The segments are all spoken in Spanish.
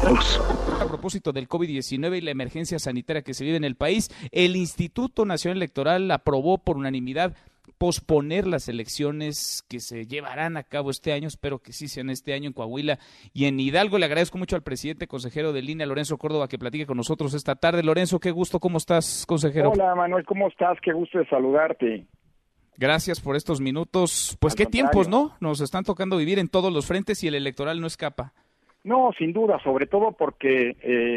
aplauso. A propósito del COVID-19 y la emergencia sanitaria que se vive en el país, el Instituto Nacional Electoral aprobó por unanimidad posponer las elecciones que se llevarán a cabo este año, espero que sí sean este año en Coahuila y en Hidalgo. Le agradezco mucho al presidente, consejero del INE, Lorenzo Córdova, que platique con nosotros esta tarde. Lorenzo, qué gusto, ¿cómo estás, consejero? Hola, Manuel, ¿cómo estás? Qué gusto de saludarte. Gracias por estos minutos. Pues qué tiempos, ¿no? Nos están tocando vivir en todos los frentes y el electoral no escapa. No, sin duda, sobre todo porque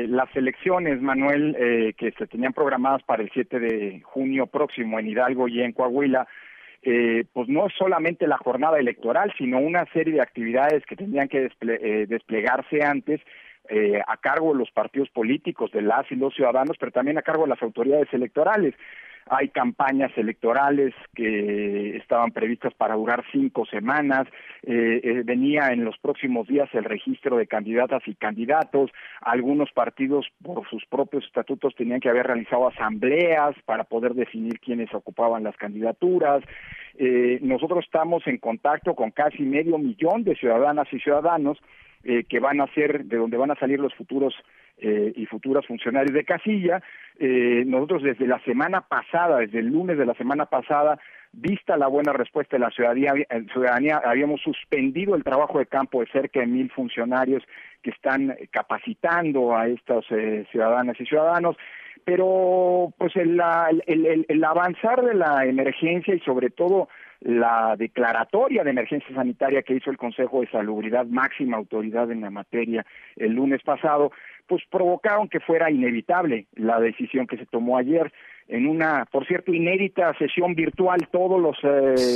las elecciones, Manuel, que se tenían programadas para el 7 de junio próximo en Hidalgo y en Coahuila, pues no solamente la jornada electoral, sino una serie de actividades que tendrían que desplegarse antes a cargo de los partidos políticos, de las y los ciudadanos, pero también a cargo de las autoridades electorales. Hay campañas electorales que estaban previstas para durar 5 semanas, venía en los próximos días el registro de candidatas y candidatos, algunos partidos por sus propios estatutos tenían que haber realizado asambleas para poder definir quiénes ocupaban las candidaturas. Nosotros estamos en contacto con casi 500,000 de ciudadanas y ciudadanos que van a ser, de donde van a salir los futuros y futuras funcionarios de casilla. Nosotros desde la semana pasada, desde el lunes de la semana pasada, vista la buena respuesta de la ciudadanía, habíamos suspendido el trabajo de campo de cerca de 1,000 funcionarios que están capacitando a estos ciudadanas y ciudadanos, pero pues el avanzar de la emergencia y sobre todo la declaratoria de emergencia sanitaria que hizo el Consejo de Salubridad, máxima autoridad en la materia, el lunes pasado, pues provocaron que fuera inevitable la decisión que se tomó ayer en una, por cierto, inédita sesión virtual. Todos los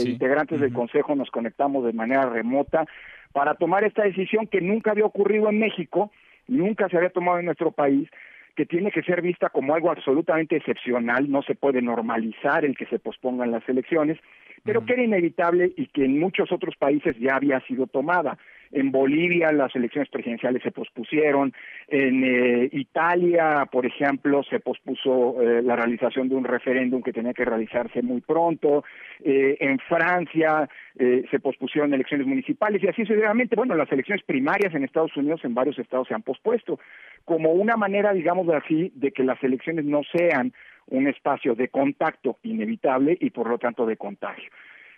integrantes del Consejo nos conectamos de manera remota para tomar esta decisión que nunca había ocurrido en México, nunca se había tomado en nuestro país, que tiene que ser vista como algo absolutamente excepcional. No se puede normalizar el que se pospongan las elecciones, pero que era inevitable y que en muchos otros países ya había sido tomada. En Bolivia las elecciones presidenciales se pospusieron, en Italia, por ejemplo, se pospuso la realización de un referéndum que tenía que realizarse muy pronto, en Francia se pospusieron elecciones municipales y así sucesivamente. Bueno, las elecciones primarias en Estados Unidos, en varios estados se han pospuesto, como una manera, digamos así, de que las elecciones no sean un espacio de contacto inevitable y por lo tanto de contagio.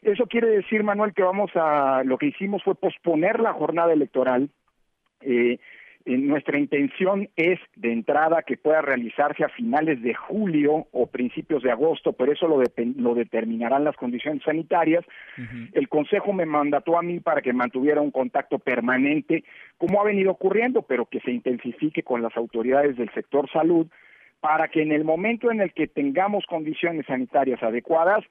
Eso quiere decir, Manuel, que lo que hicimos fue posponer la jornada electoral. Nuestra intención es, de entrada, que pueda realizarse a finales de julio o principios de agosto, pero eso lo determinarán las condiciones sanitarias. El Consejo me mandató a mí para que mantuviera un contacto permanente, como ha venido ocurriendo, pero que se intensifique con las autoridades del sector salud, para que en el momento en el que tengamos condiciones sanitarias adecuadas,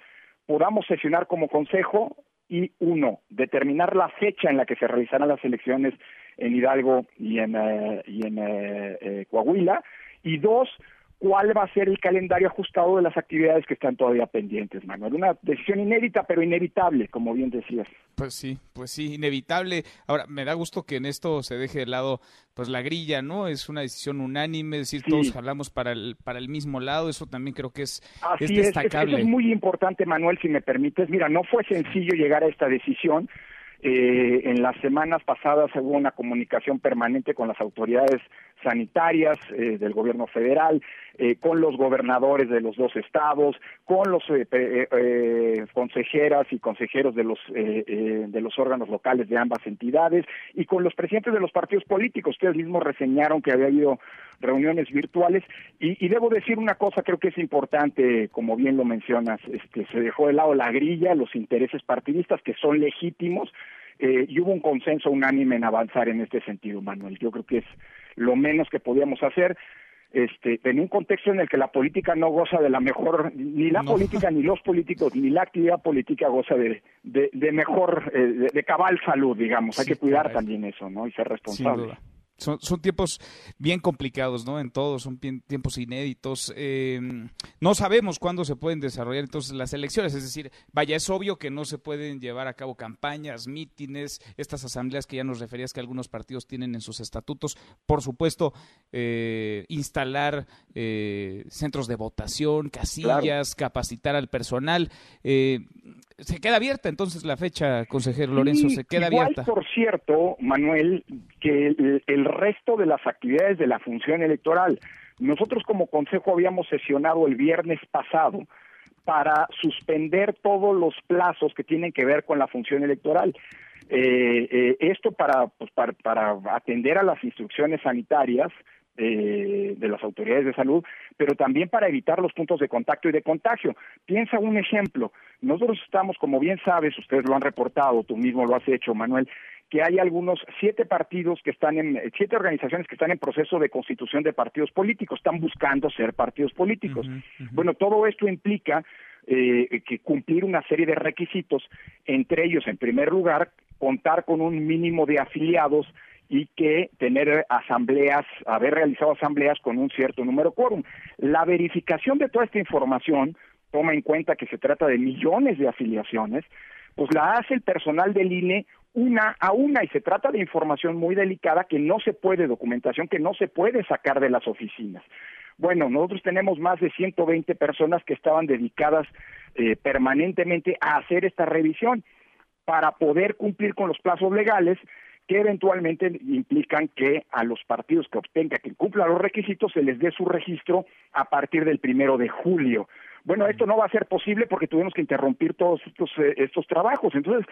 podamos sesionar como consejo y, uno, determinar la fecha en la que se realizarán las elecciones en Hidalgo y en Coahuila, y dos, cuál va a ser el calendario ajustado de las actividades que están todavía pendientes, Manuel. Una decisión inédita, pero inevitable, como bien decías. Pues sí, inevitable. Ahora, me da gusto que en esto se deje de lado pues la grilla, ¿no? Es una decisión unánime, es decir, todos jalamos para el mismo lado. Eso también creo que es destacable. Eso es muy importante, Manuel, si me permites. Mira, no fue sencillo llegar a esta decisión. En las semanas pasadas hubo una comunicación permanente con las autoridades sanitarias del gobierno federal, con los gobernadores de los 2 estados, con los consejeras y consejeros de los órganos locales de ambas entidades y con los presidentes de los partidos políticos. Ustedes mismos reseñaron que había habido reuniones virtuales y debo decir una cosa, creo que es importante, como bien lo mencionas, se dejó de lado la grilla, los intereses partidistas que son legítimos, y hubo un consenso unánime en avanzar en este sentido, Manuel. Yo creo que es lo menos que podíamos hacer en un contexto en el que la política no goza de la mejor, ni la política, ni los políticos, ni la actividad política goza de mejor, de cabal salud, digamos. Sí, hay que cuidar también eso, ¿no? Y ser responsable. Son tiempos bien complicados, ¿no? En todos, son tiempos inéditos. No sabemos cuándo se pueden desarrollar entonces las elecciones. Es decir, vaya, es obvio que no se pueden llevar a cabo campañas, mítines, estas asambleas que ya nos referías que algunos partidos tienen en sus estatutos. Por supuesto, instalar centros de votación, casillas, capacitar al personal. Se queda abierta entonces la fecha, consejero Lorenzo, se queda abierta. Igual, por cierto, Manuel, que el resto de las actividades de la función electoral. Nosotros como consejo habíamos sesionado el viernes pasado para suspender todos los plazos que tienen que ver con la función electoral. Esto para atender a las instrucciones sanitarias de las autoridades de salud, pero también para evitar los puntos de contacto y de contagio. Piensa un ejemplo. Nosotros estamos, como bien sabes, ustedes lo han reportado, tú mismo lo has hecho, Manuel, que hay algunos 7 partidos que están en 7 organizaciones que están en proceso de constitución de partidos políticos, están buscando ser partidos políticos. Bueno, todo esto implica que cumplir una serie de requisitos, entre ellos, en primer lugar, contar con un mínimo de afiliados y que tener asambleas, haber realizado asambleas con un cierto número de quórum. La verificación de toda esta información, toma en cuenta que se trata de millones de afiliaciones, pues la hace el personal del INE una a una, y se trata de información muy delicada que no se puede, documentación que no se puede sacar de las oficinas. Bueno, nosotros tenemos más de 120 personas que estaban dedicadas permanentemente a hacer esta revisión para poder cumplir con los plazos legales que eventualmente implican que a los partidos que obtengan, que cumplan los requisitos, se les dé su registro a partir del 1 de julio. Bueno, esto no va a ser posible porque tuvimos que interrumpir todos estos trabajos. Entonces,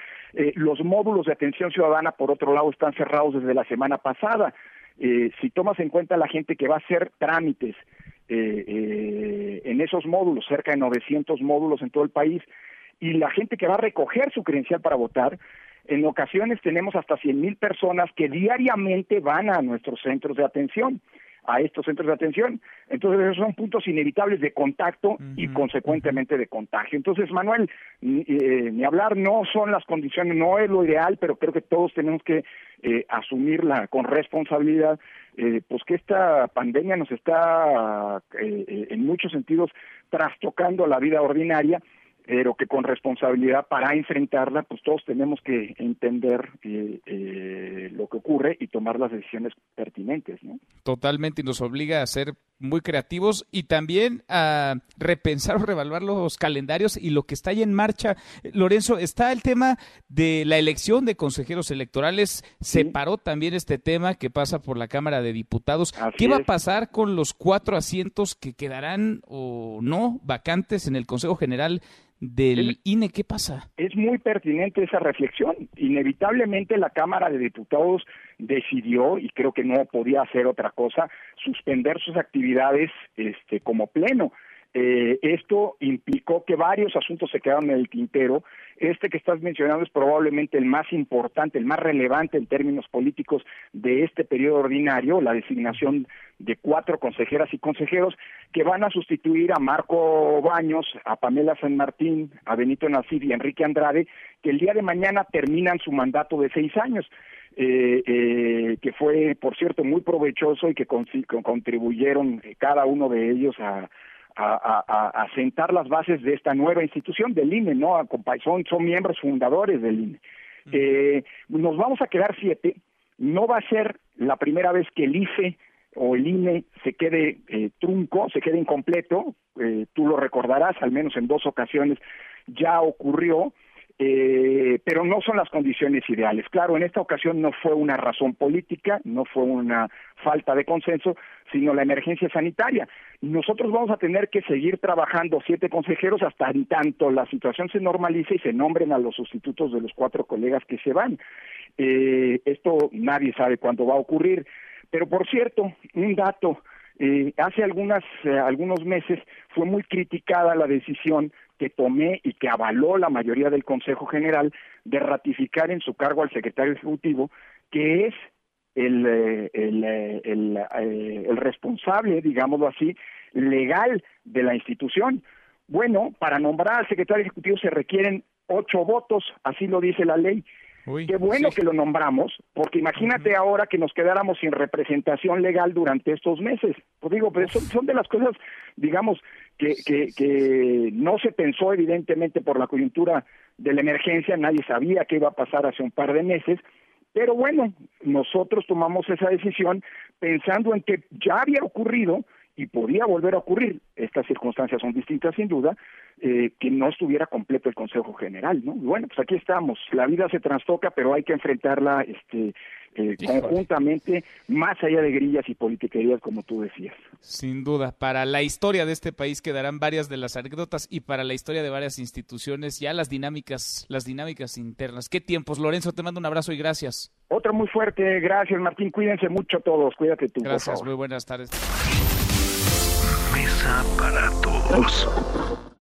los módulos de atención ciudadana, por otro lado, están cerrados desde la semana pasada. Si tomas en cuenta la gente que va a hacer trámites en esos módulos, cerca de 900 módulos en todo el país, y la gente que va a recoger su credencial para votar, en ocasiones tenemos hasta 100,000 personas que diariamente van a nuestros centros de atención. Entonces esos son puntos inevitables de contacto y consecuentemente de contagio. Entonces, Manuel, ni hablar, no son las condiciones, no es lo ideal, pero creo que todos tenemos que asumirla con responsabilidad, pues que esta pandemia nos está en muchos sentidos trastocando la vida ordinaria, pero que con responsabilidad para enfrentarla, pues todos tenemos que entender lo que ocurre y tomar las decisiones pertinentes, ¿no? Totalmente, y nos obliga a ser muy creativos y también a repensar o reevaluar los calendarios y lo que está ahí en marcha. Lorenzo, está el tema de la elección de consejeros electorales, se paró también este tema que pasa por la Cámara de Diputados. ¿Qué va a pasar con los 4 asientos que quedarán o no vacantes en el Consejo General del INE? ¿Qué pasa? Es muy pertinente esa reflexión. Inevitablemente la Cámara de Diputados decidió, y creo que no podía hacer otra cosa, suspender sus actividades como pleno. Esto implicó que varios asuntos se quedaron en el tintero. Este que estás mencionando es probablemente el más importante, el más relevante en términos políticos de este periodo ordinario, la designación de 4 consejeras y consejeros que van a sustituir a Marco Baños, a Pamela San Martín, a Benito Nacid y a Enrique Andrade, que el día de mañana terminan su mandato de 6 años. Que fue, por cierto, muy provechoso y que contribuyeron cada uno de ellos a sentar las bases de esta nueva institución del INE, ¿no? Son miembros fundadores del INE. Nos vamos a quedar 7. No va a ser la primera vez que el IFE o el INE se quede trunco, se quede incompleto. Tú lo recordarás, al menos en 2 ocasiones ya ocurrió. Pero no son las condiciones ideales. Claro, en esta ocasión no fue una razón política, no fue una falta de consenso, sino la emergencia sanitaria. Nosotros vamos a tener que seguir trabajando 7 consejeros hasta en tanto la situación se normalice y se nombren a los sustitutos de los 4 colegas que se van. Esto nadie sabe cuándo va a ocurrir. Pero por cierto, un dato, hace algunos meses fue muy criticada la decisión que tomé y que avaló la mayoría del Consejo General de ratificar en su cargo al secretario ejecutivo, que es el responsable, digámoslo así, legal de la institución. Bueno, para nombrar al secretario ejecutivo se requieren 8 votos, así lo dice la ley. Qué bueno que lo nombramos, porque imagínate ahora que nos quedáramos sin representación legal durante estos meses. Pues digo, pero son de las cosas, digamos, que no se pensó evidentemente por la coyuntura de la emergencia, nadie sabía qué iba a pasar hace un par de meses, pero bueno, nosotros tomamos esa decisión pensando en que ya había ocurrido y podía volver a ocurrir, estas circunstancias son distintas sin duda, que no estuviera completo el Consejo General, ¿no? Y bueno, pues aquí estamos, la vida se trastoca, pero hay que enfrentarla conjuntamente, más allá de grillas y politiquerías, como tú decías. Sin duda, para la historia de este país quedarán varias de las anécdotas y para la historia de varias instituciones ya las dinámicas internas. ¿Qué tiempos? Lorenzo, te mando un abrazo y gracias. Otro muy fuerte, gracias Martín, cuídense mucho todos, cuídate tú. Gracias, por favor. Muy buenas tardes. Mesa para todos.